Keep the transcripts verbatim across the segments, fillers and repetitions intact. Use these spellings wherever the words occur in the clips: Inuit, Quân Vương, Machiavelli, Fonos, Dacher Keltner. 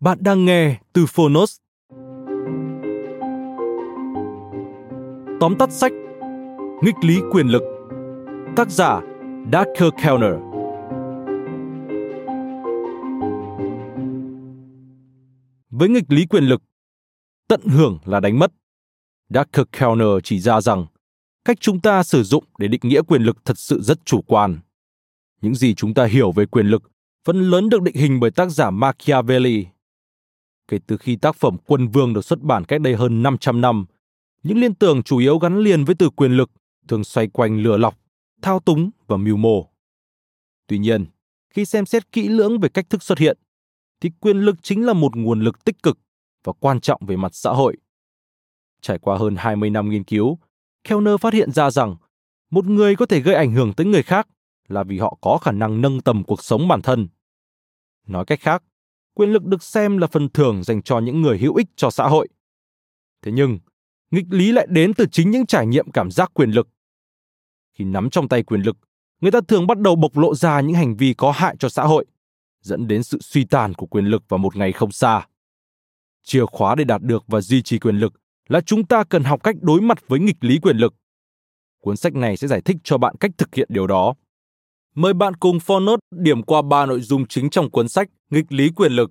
Bạn đang nghe từ Fonos. Tóm tắt sách Nghịch lý quyền lực. Tác giả Dacher Keltner. Với nghịch lý quyền lực, tận hưởng là đánh mất. Dacher Keltner chỉ ra rằng cách chúng ta sử dụng để định nghĩa quyền lực thật sự rất chủ quan. Những gì chúng ta hiểu về quyền lực phần lớn được định hình bởi tác giả Machiavelli. Kể từ khi tác phẩm Quân Vương được xuất bản cách đây hơn năm trăm năm, những liên tưởng chủ yếu gắn liền với từ quyền lực thường xoay quanh lừa lọc, thao túng và mưu mô. Tuy nhiên, khi xem xét kỹ lưỡng về cách thức xuất hiện, thì quyền lực chính là một nguồn lực tích cực và quan trọng về mặt xã hội. Trải qua hơn hai mươi năm nghiên cứu, Keltner phát hiện ra rằng một người có thể gây ảnh hưởng tới người khác là vì họ có khả năng nâng tầm cuộc sống bản thân. Nói cách khác, quyền lực được xem là phần thưởng dành cho những người hữu ích cho xã hội. Thế nhưng, nghịch lý lại đến từ chính những trải nghiệm cảm giác quyền lực. Khi nắm trong tay quyền lực, người ta thường bắt đầu bộc lộ ra những hành vi có hại cho xã hội, dẫn đến sự suy tàn của quyền lực vào một ngày không xa. Chìa khóa để đạt được và duy trì quyền lực là chúng ta cần học cách đối mặt với nghịch lý quyền lực. Cuốn sách này sẽ giải thích cho bạn cách thực hiện điều đó. Mời bạn cùng Fonos điểm qua ba nội dung chính trong cuốn sách Nghịch lý quyền lực.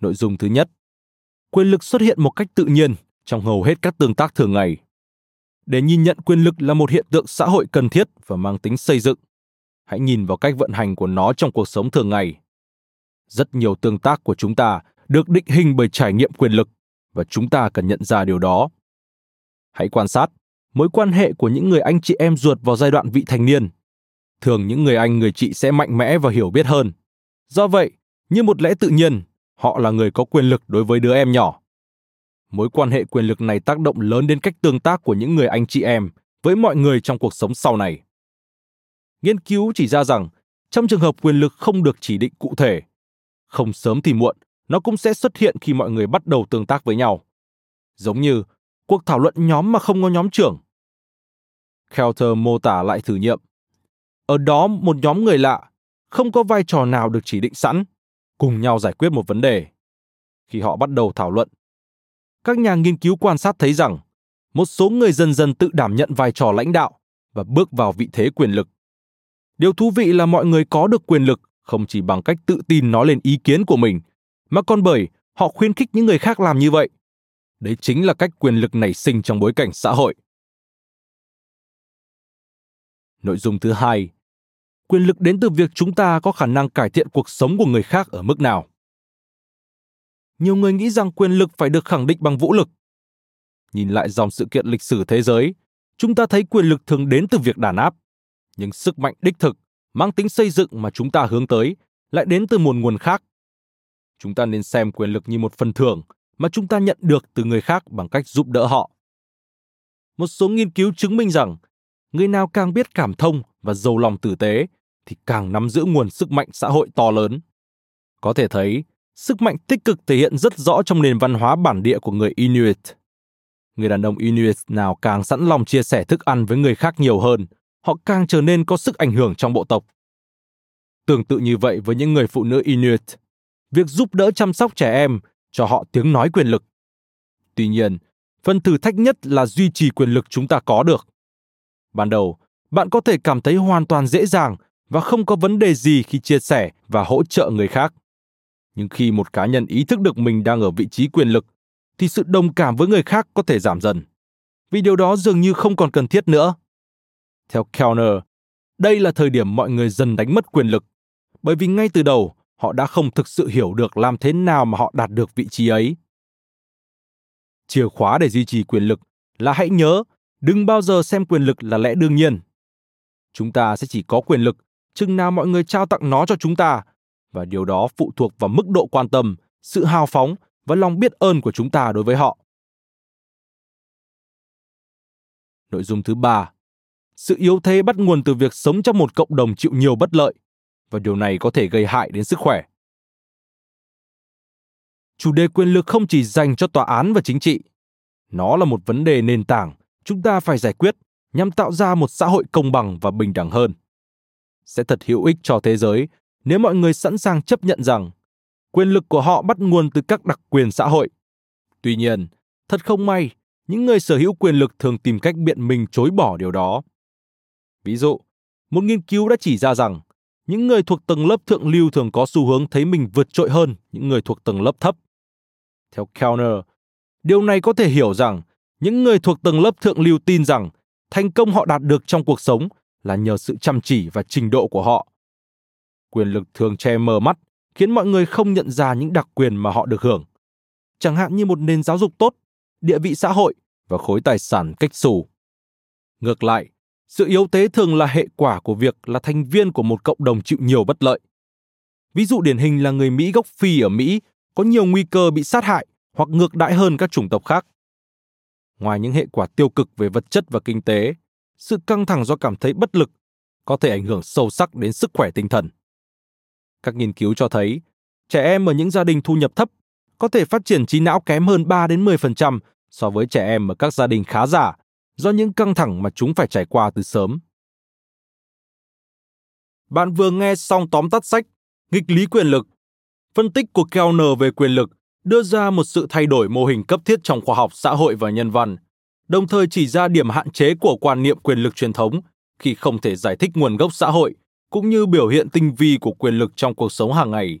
Nội dung thứ nhất, quyền lực xuất hiện một cách tự nhiên trong hầu hết các tương tác thường ngày. Để nhìn nhận quyền lực là một hiện tượng xã hội cần thiết và mang tính xây dựng, hãy nhìn vào cách vận hành của nó trong cuộc sống thường ngày. Rất nhiều tương tác của chúng ta được định hình bởi trải nghiệm quyền lực và chúng ta cần nhận ra điều đó. Hãy quan sát mối quan hệ của những người anh chị em ruột vào giai đoạn vị thành niên. Thường những người anh người chị sẽ mạnh mẽ và hiểu biết hơn. Do vậy, như một lẽ tự nhiên, họ là người có quyền lực đối với đứa em nhỏ. Mối quan hệ quyền lực này tác động lớn đến cách tương tác của những người anh chị em với mọi người trong cuộc sống sau này. Nghiên cứu chỉ ra rằng, trong trường hợp quyền lực không được chỉ định cụ thể, không sớm thì muộn, nó cũng sẽ xuất hiện khi mọi người bắt đầu tương tác với nhau. Giống như cuộc thảo luận nhóm mà không có nhóm trưởng. Keltner mô tả lại thử nghiệm. Ở đó một nhóm người lạ, không có vai trò nào được chỉ định sẵn, cùng nhau giải quyết một vấn đề. Khi họ bắt đầu thảo luận, các nhà nghiên cứu quan sát thấy rằng một số người dần dần tự đảm nhận vai trò lãnh đạo và bước vào vị thế quyền lực. Điều thú vị là mọi người có được quyền lực không chỉ bằng cách tự tin nói lên ý kiến của mình, mà còn bởi họ khuyến khích những người khác làm như vậy. Đấy chính là cách quyền lực nảy sinh trong bối cảnh xã hội. Nội dung thứ hai, quyền lực đến từ việc chúng ta có khả năng cải thiện cuộc sống của người khác ở mức nào. Nhiều người nghĩ rằng quyền lực phải được khẳng định bằng vũ lực. Nhìn lại dòng sự kiện lịch sử thế giới, chúng ta thấy quyền lực thường đến từ việc đàn áp. Nhưng sức mạnh đích thực, mang tính xây dựng mà chúng ta hướng tới lại đến từ một nguồn khác. Chúng ta nên xem quyền lực như một phần thưởng mà chúng ta nhận được từ người khác bằng cách giúp đỡ họ. Một số nghiên cứu chứng minh rằng người nào càng biết cảm thông và giàu lòng tử tế thì càng nắm giữ nguồn sức mạnh xã hội to lớn. Có thể thấy, sức mạnh tích cực thể hiện rất rõ trong nền văn hóa bản địa của người Inuit. Người đàn ông Inuit nào càng sẵn lòng chia sẻ thức ăn với người khác nhiều hơn, họ càng trở nên có sức ảnh hưởng trong bộ tộc. Tương tự như vậy với những người phụ nữ Inuit, việc giúp đỡ chăm sóc trẻ em, cho họ tiếng nói quyền lực. Tuy nhiên, phần thử thách nhất là duy trì quyền lực chúng ta có được. Ban đầu, bạn có thể cảm thấy hoàn toàn dễ dàng và không có vấn đề gì khi chia sẻ và hỗ trợ người khác. Nhưng khi một cá nhân ý thức được mình đang ở vị trí quyền lực, thì sự đồng cảm với người khác có thể giảm dần, vì điều đó dường như không còn cần thiết nữa. Theo Keltner, đây là thời điểm mọi người dần đánh mất quyền lực, bởi vì ngay từ đầu họ đã không thực sự hiểu được làm thế nào mà họ đạt được vị trí ấy. Chìa khóa để duy trì quyền lực là hãy nhớ đừng bao giờ xem quyền lực là lẽ đương nhiên. Chúng ta sẽ chỉ có quyền lực chừng nào mọi người trao tặng nó cho chúng ta, và điều đó phụ thuộc vào mức độ quan tâm, sự hào phóng và lòng biết ơn của chúng ta đối với họ. Nội dung thứ ba, sự yếu thế bắt nguồn từ việc sống trong một cộng đồng chịu nhiều bất lợi, và điều này có thể gây hại đến sức khỏe. Chủ đề quyền lực không chỉ dành cho tòa án và chính trị. Nó là một vấn đề nền tảng chúng ta phải giải quyết nhằm tạo ra một xã hội công bằng và bình đẳng hơn. Sẽ thật hữu ích cho thế giới nếu mọi người sẵn sàng chấp nhận rằng quyền lực của họ bắt nguồn từ các đặc quyền xã hội. Tuy nhiên, thật không may, những người sở hữu quyền lực thường tìm cách biện minh chối bỏ điều đó. Ví dụ, một nghiên cứu đã chỉ ra rằng những người thuộc tầng lớp thượng lưu thường có xu hướng thấy mình vượt trội hơn những người thuộc tầng lớp thấp. Theo Keltner, điều này có thể hiểu rằng những người thuộc tầng lớp thượng lưu tin rằng thành công họ đạt được trong cuộc sống là nhờ sự chăm chỉ và trình độ của họ. Quyền lực thường che mờ mắt, khiến mọi người không nhận ra những đặc quyền mà họ được hưởng, chẳng hạn như một nền giáo dục tốt, địa vị xã hội và khối tài sản cách xù. Ngược lại, sự yếu thế thường là hệ quả của việc là thành viên của một cộng đồng chịu nhiều bất lợi. Ví dụ điển hình là người Mỹ gốc Phi ở Mỹ có nhiều nguy cơ bị sát hại hoặc ngược đãi hơn các chủng tộc khác. Ngoài những hệ quả tiêu cực về vật chất và kinh tế, sự căng thẳng do cảm thấy bất lực có thể ảnh hưởng sâu sắc đến sức khỏe tinh thần. Các nghiên cứu cho thấy, trẻ em ở những gia đình thu nhập thấp có thể phát triển trí não kém hơn ba đến mười phần trăm so với trẻ em ở các gia đình khá giả do những căng thẳng mà chúng phải trải qua từ sớm. Bạn vừa nghe xong tóm tắt sách Nghịch lý quyền lực. Phân tích của Keltner về quyền lực đưa ra một sự thay đổi mô hình cấp thiết trong khoa học, xã hội và nhân văn, đồng thời chỉ ra điểm hạn chế của quan niệm quyền lực truyền thống khi không thể giải thích nguồn gốc xã hội, cũng như biểu hiện tinh vi của quyền lực trong cuộc sống hàng ngày.